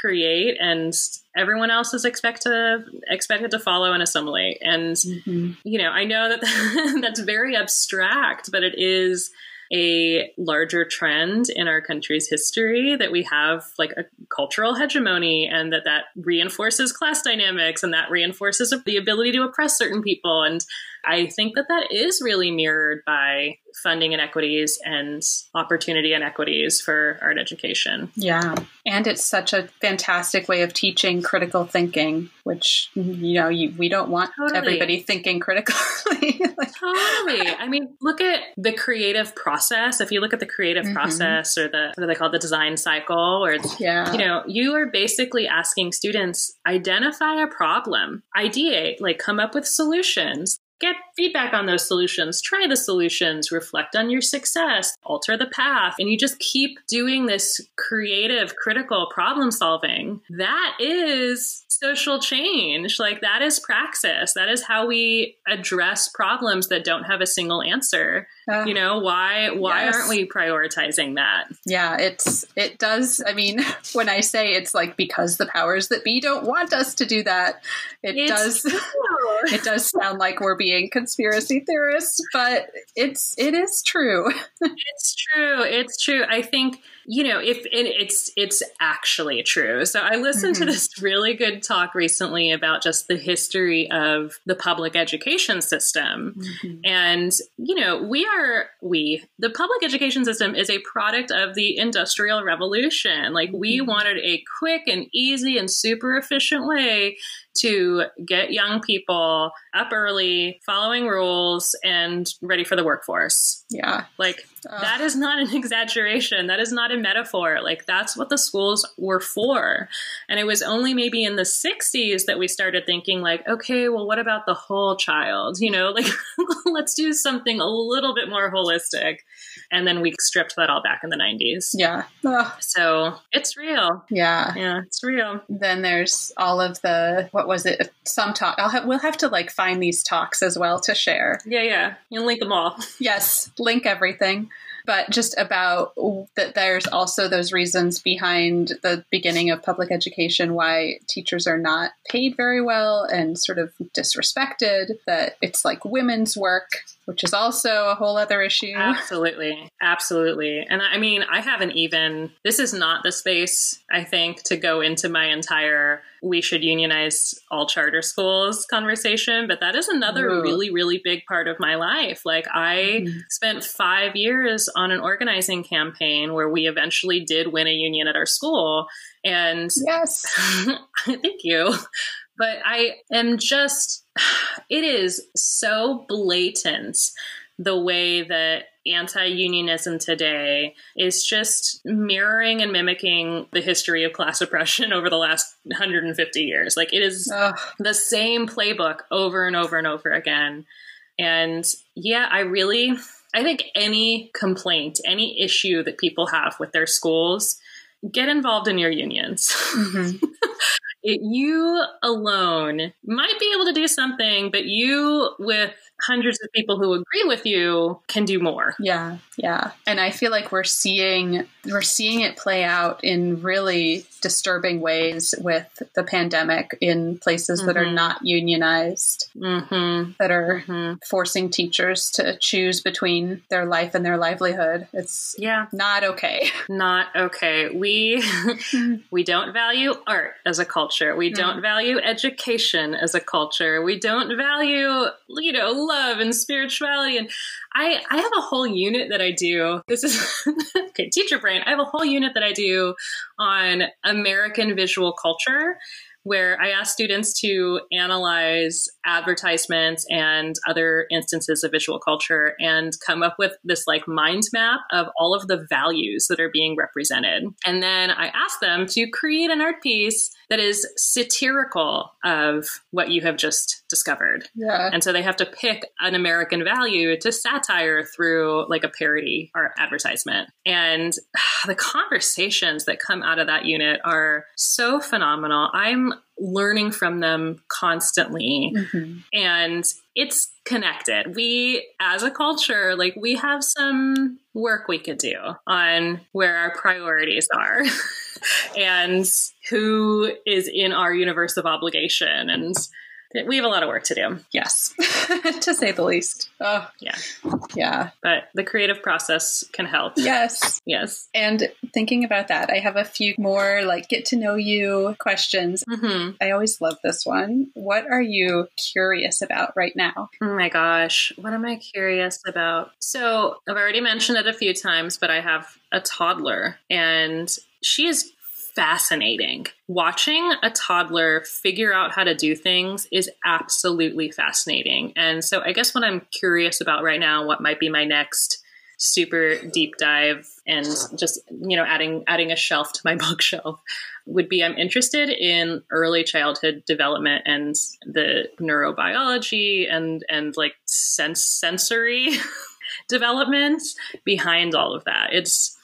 create, and everyone else is expected to follow and assimilate. And, you know, I know that that's very abstract, but it is a larger trend in our country's history that we have, like, a cultural hegemony, and that reinforces class dynamics, and that reinforces the ability to oppress certain people. And I think that is really mirrored by funding inequities and opportunity inequities for art education. Yeah. And it's such a fantastic way of teaching critical thinking, which, you know, we don't want everybody thinking critically. Like, totally. I mean, look at the creative process. If you look at the creative process, or the, what do they call it, the design cycle, or, you know, you are basically asking students, identify a problem, ideate, like, come up with solutions. Get feedback on those solutions, try the solutions, reflect on your success, alter the path. And you just keep doing this creative, critical problem solving. That is social change. Like, that is praxis. That is how we address problems that don't have a single answer. You know, why aren't we prioritizing that? Yeah, it does. I mean, when I say it's like, because the powers that be don't want us to do that, it does sound like we're being conspiracy theorists, but it is true. It's true. I think, you know, if it's actually true. So I listened to this really good talk recently about just the history of the public education system. And, you know, the public education system is a product of the Industrial Revolution. Like, we wanted a quick and easy and super efficient way to get young people up early, following rules, and ready for the workforce. Yeah. Like, that is not an exaggeration. That is not a metaphor. Like, that's what the schools were for. And it was only maybe in the 60s that we started thinking, like, okay, well, what about the whole child? You know, like, let's do something a little bit more holistic. And then we stripped that all back in the 90s. Yeah. Ugh. So it's real. Yeah. Yeah, it's real. Then there's all of the, what was it? Some talk. We'll have to, like, find these talks as well to share. Yeah, yeah. You'll link them all. Yes. Link everything. But just about that, there's also those reasons behind the beginning of public education, why teachers are not paid very well and sort of disrespected, that it's like women's work, which is also a whole other issue. Absolutely. Absolutely. And I mean, this is not the space, I think, to go into my entire we should unionize all charter schools conversation, but that is another really, really big part of my life. Like, I spent 5 years on an organizing campaign where we eventually did win a union at our school. And yes, thank you. But I am just, it is so blatant the way that anti-unionism today is just mirroring and mimicking the history of class oppression over the last 150 years. Like, it is the same playbook over and over and over again. And yeah, I think any complaint, any issue that people have with their schools, get involved in your unions. You alone might be able to do something, but you with hundreds of people who agree with you can do more. Yeah. Yeah. And I feel like we're seeing it play out in really disturbing ways with the pandemic in places that are not unionized, that are forcing teachers to choose between their life and their livelihood. It's not okay. Not okay. We don't value art as a culture. We don't value education as a culture. We don't value, you know, love and spirituality. And I have a whole unit that I do. This is okay, teacher brain. I have a whole unit that I do on American visual culture, where I ask students to analyze advertisements and other instances of visual culture and come up with this like mind map of all of the values that are being represented. And then I ask them to create an art piece that is satirical of what you have just discovered. Yeah. And so they have to pick an American value to satire through like a parody or advertisement. And the conversations that come out of that unit are so phenomenal. I'm learning from them constantly. Mm-hmm. And it's connected. We, as a culture, like we have some work we could do on where our priorities are and who is in our universe of obligation. And we have a lot of work to do. Yes. To say the least. Oh, yeah. Yeah. But the creative process can help. Yes. Yes. And thinking about that, I have a few more like get to know you questions. Mm-hmm. I always love this one. What are you curious about right now? Oh my gosh. What am I curious about? So I've already mentioned it a few times, but I have a toddler and she is fascinating. Watching a toddler figure out how to do things is absolutely fascinating. And so I guess what I'm curious about right now, what might be my next super deep dive and just, you know, adding a shelf to my bookshelf would be I'm interested in early childhood development and the neurobiology and like sensory developments behind all of that. It's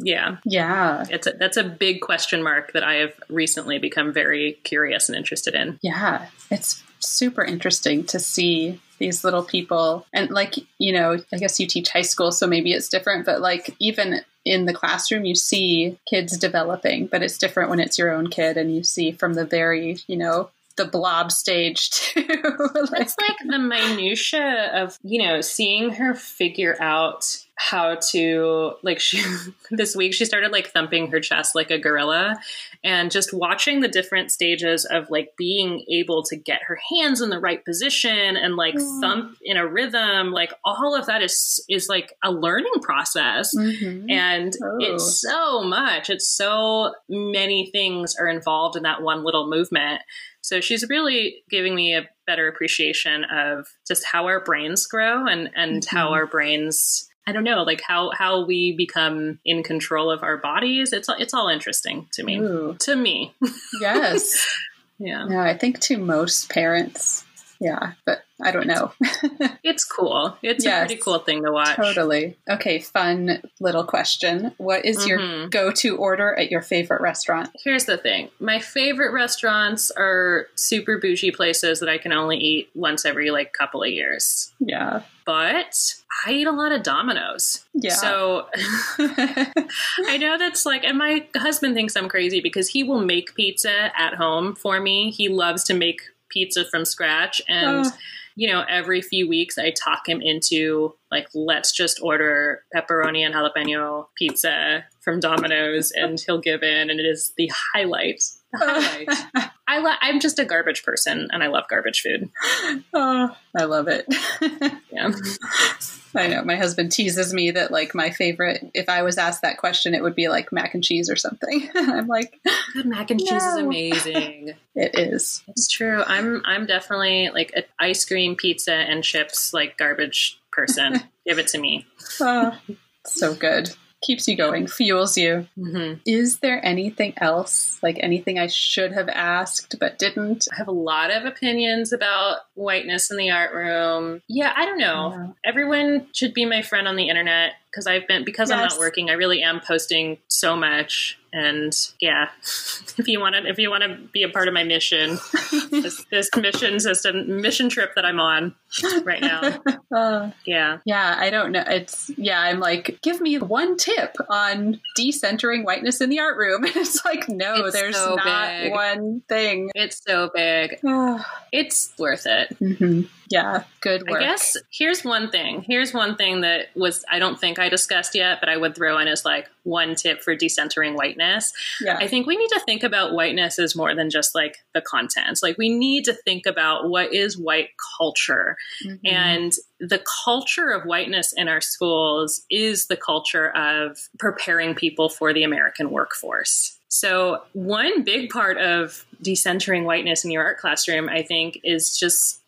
yeah. Yeah. That's a big question mark that I have recently become very curious and interested in. Yeah. It's super interesting to see these little people. And like, you know, I guess you teach high school, so maybe it's different, but like even in the classroom, you see kids developing, but it's different when it's your own kid and you see from the very, you know, the blob stage too. It's like the minutia of, you know, seeing her figure out how to, like, she this week she started like thumping her chest like a gorilla, and just watching the different stages of like being able to get her hands in the right position and like thump in a rhythm, like all of that is like a learning process. Mm-hmm. And it's so much, it's so many things are involved in that one little movement. So she's really giving me a better appreciation of just how our brains grow and mm-hmm. how our brains, I don't know, like how we become in control of our bodies. It's all interesting to me. Ooh. To me. Yes. Yeah. Yeah. I think to most parents. Yeah. But I don't know. It's cool. It's yes, a pretty cool thing to watch. Totally. Okay. Fun little question. What is your go-to order at your favorite restaurant? Here's the thing. My favorite restaurants are super bougie places that I can only eat once every like couple of years. Yeah. But I eat a lot of Domino's. Yeah. So I know that's like, and my husband thinks I'm crazy because he will make pizza at home for me. He loves to make pizza from scratch. And, you know, every few weeks I talk him into like, let's just order pepperoni and jalapeno pizza from Domino's and he'll give in. And it is the highlight. I'm just a garbage person and I love garbage food. Oh, I love it. Yeah. I know. My husband teases me that like my favorite, if I was asked that question, it would be like mac and cheese or something. I'm like, good mac and cheese is amazing. It is. It's true. I'm definitely like an ice cream, pizza and chips, like garbage person. Give it to me. Oh, so good. Keeps you going, fuels you. Mm-hmm. Is there anything else, like anything I should have asked but didn't? I have a lot of opinions about whiteness in the art room. Yeah, I don't know. Yeah. Everyone should be my friend on the internet because I'm not working, I really am posting so much. And yeah, if you want to be a part of my mission, this mission system, mission trip that I'm on right now. Yeah. Yeah. I don't know. It's, yeah, I'm like, give me one tip on decentering whiteness in the art room. And it's like, no, there's not one thing. It's so big. It's worth it. Mm-hmm. Yeah, good work. I guess here's one thing that was, I don't think I discussed yet, but I would throw in as like one tip for decentering whiteness. Yeah. I think we need to think about whiteness as more than just like the content. Like we need to think about what is white culture, mm-hmm. and the culture of whiteness in our schools is the culture of preparing people for the American workforce. So one big part of decentering whiteness in your art classroom, I think, is just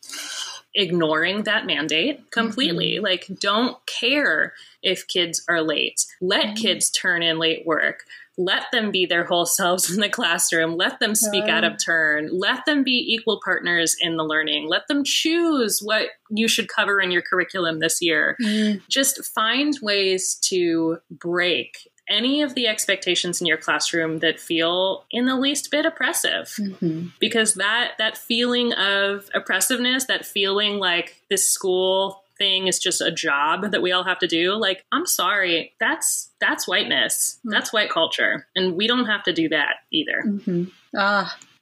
ignoring that mandate completely. Mm-hmm. Like, don't care if kids are late. Let mm-hmm. kids turn in late work. Let them be their whole selves in the classroom. Let them speak out of turn. Let them be equal partners in the learning. Let them choose what you should cover in your curriculum this year. Mm-hmm. Just find ways to break any of the expectations in your classroom that feel in the least bit oppressive, mm-hmm. because that feeling of oppressiveness, that feeling like this school thing is just a job that we all have to do. Like, I'm sorry, that's whiteness. Mm-hmm. That's white culture. And we don't have to do that either. Mm-hmm.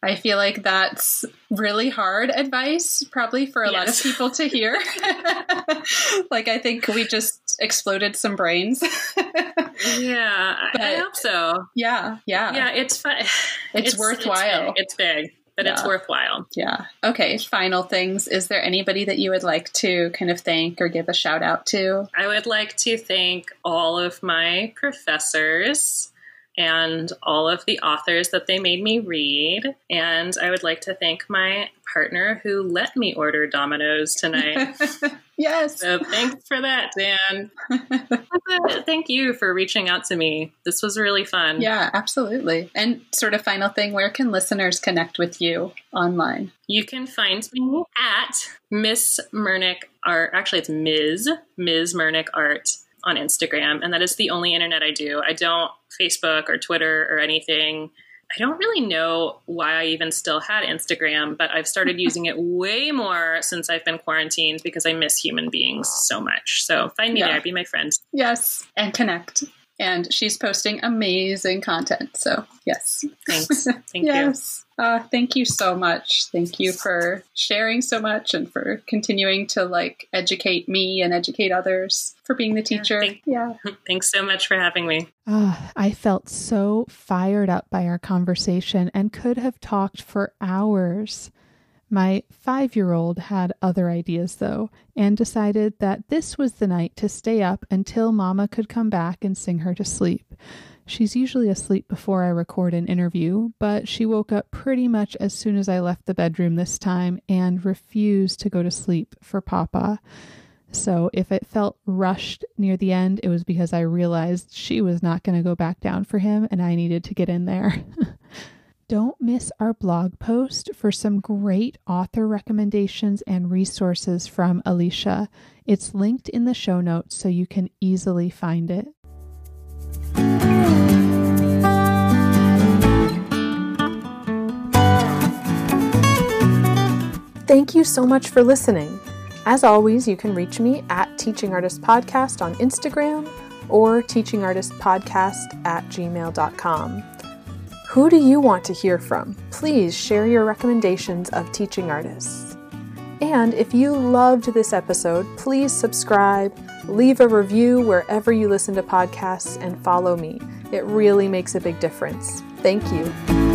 I feel like that's really hard advice, probably for a lot of people to hear. Like, I think we just exploded some brains. Yeah, but I hope so. Yeah. It's fun. It's worthwhile. It's big, but it's worthwhile. Yeah. Okay. Final things. Is there anybody that you would like to kind of thank or give a shout out to? I would like to thank all of my professors and all of the authors that they made me read. And I would like to thank my partner who let me order Domino's tonight. Yes. So thanks for that, Dan. Thank you for reaching out to me. This was really fun. Yeah, absolutely. And sort of final thing, where can listeners connect with you online? You can find me at Ms. Mernick Art. Actually, it's Ms. Mernick Art on Instagram. And that is the only internet I do. I don't Facebook or Twitter or anything. I don't really know why I even still had Instagram, but I've started using it way more since I've been quarantined because I miss human beings so much. So find me there, be my friend. Yes. And connect. And she's posting amazing content. So yes. Thanks. Thank you. Thank you so much. Thank you for sharing so much and for continuing to like educate me and educate others, for being the teacher. Thanks so much for having me. I felt so fired up by our conversation and could have talked for hours. My 5-year-old had other ideas, though, and decided that this was the night to stay up until Mama could come back and sing her to sleep. She's usually asleep before I record an interview, but she woke up pretty much as soon as I left the bedroom this time and refused to go to sleep for Papa. So if it felt rushed near the end, it was because I realized she was not going to go back down for him and I needed to get in there. Don't miss our blog post for some great author recommendations and resources from Alicia. It's linked in the show notes so you can easily find it. Thank you so much for listening. As always, you can reach me at Teaching Artist Podcast on Instagram or teachingartistpodcast@gmail.com. Who do you want to hear from? Please share your recommendations of teaching artists. And if you loved this episode, please subscribe, leave a review wherever you listen to podcasts, and follow me. It really makes a big difference. Thank you.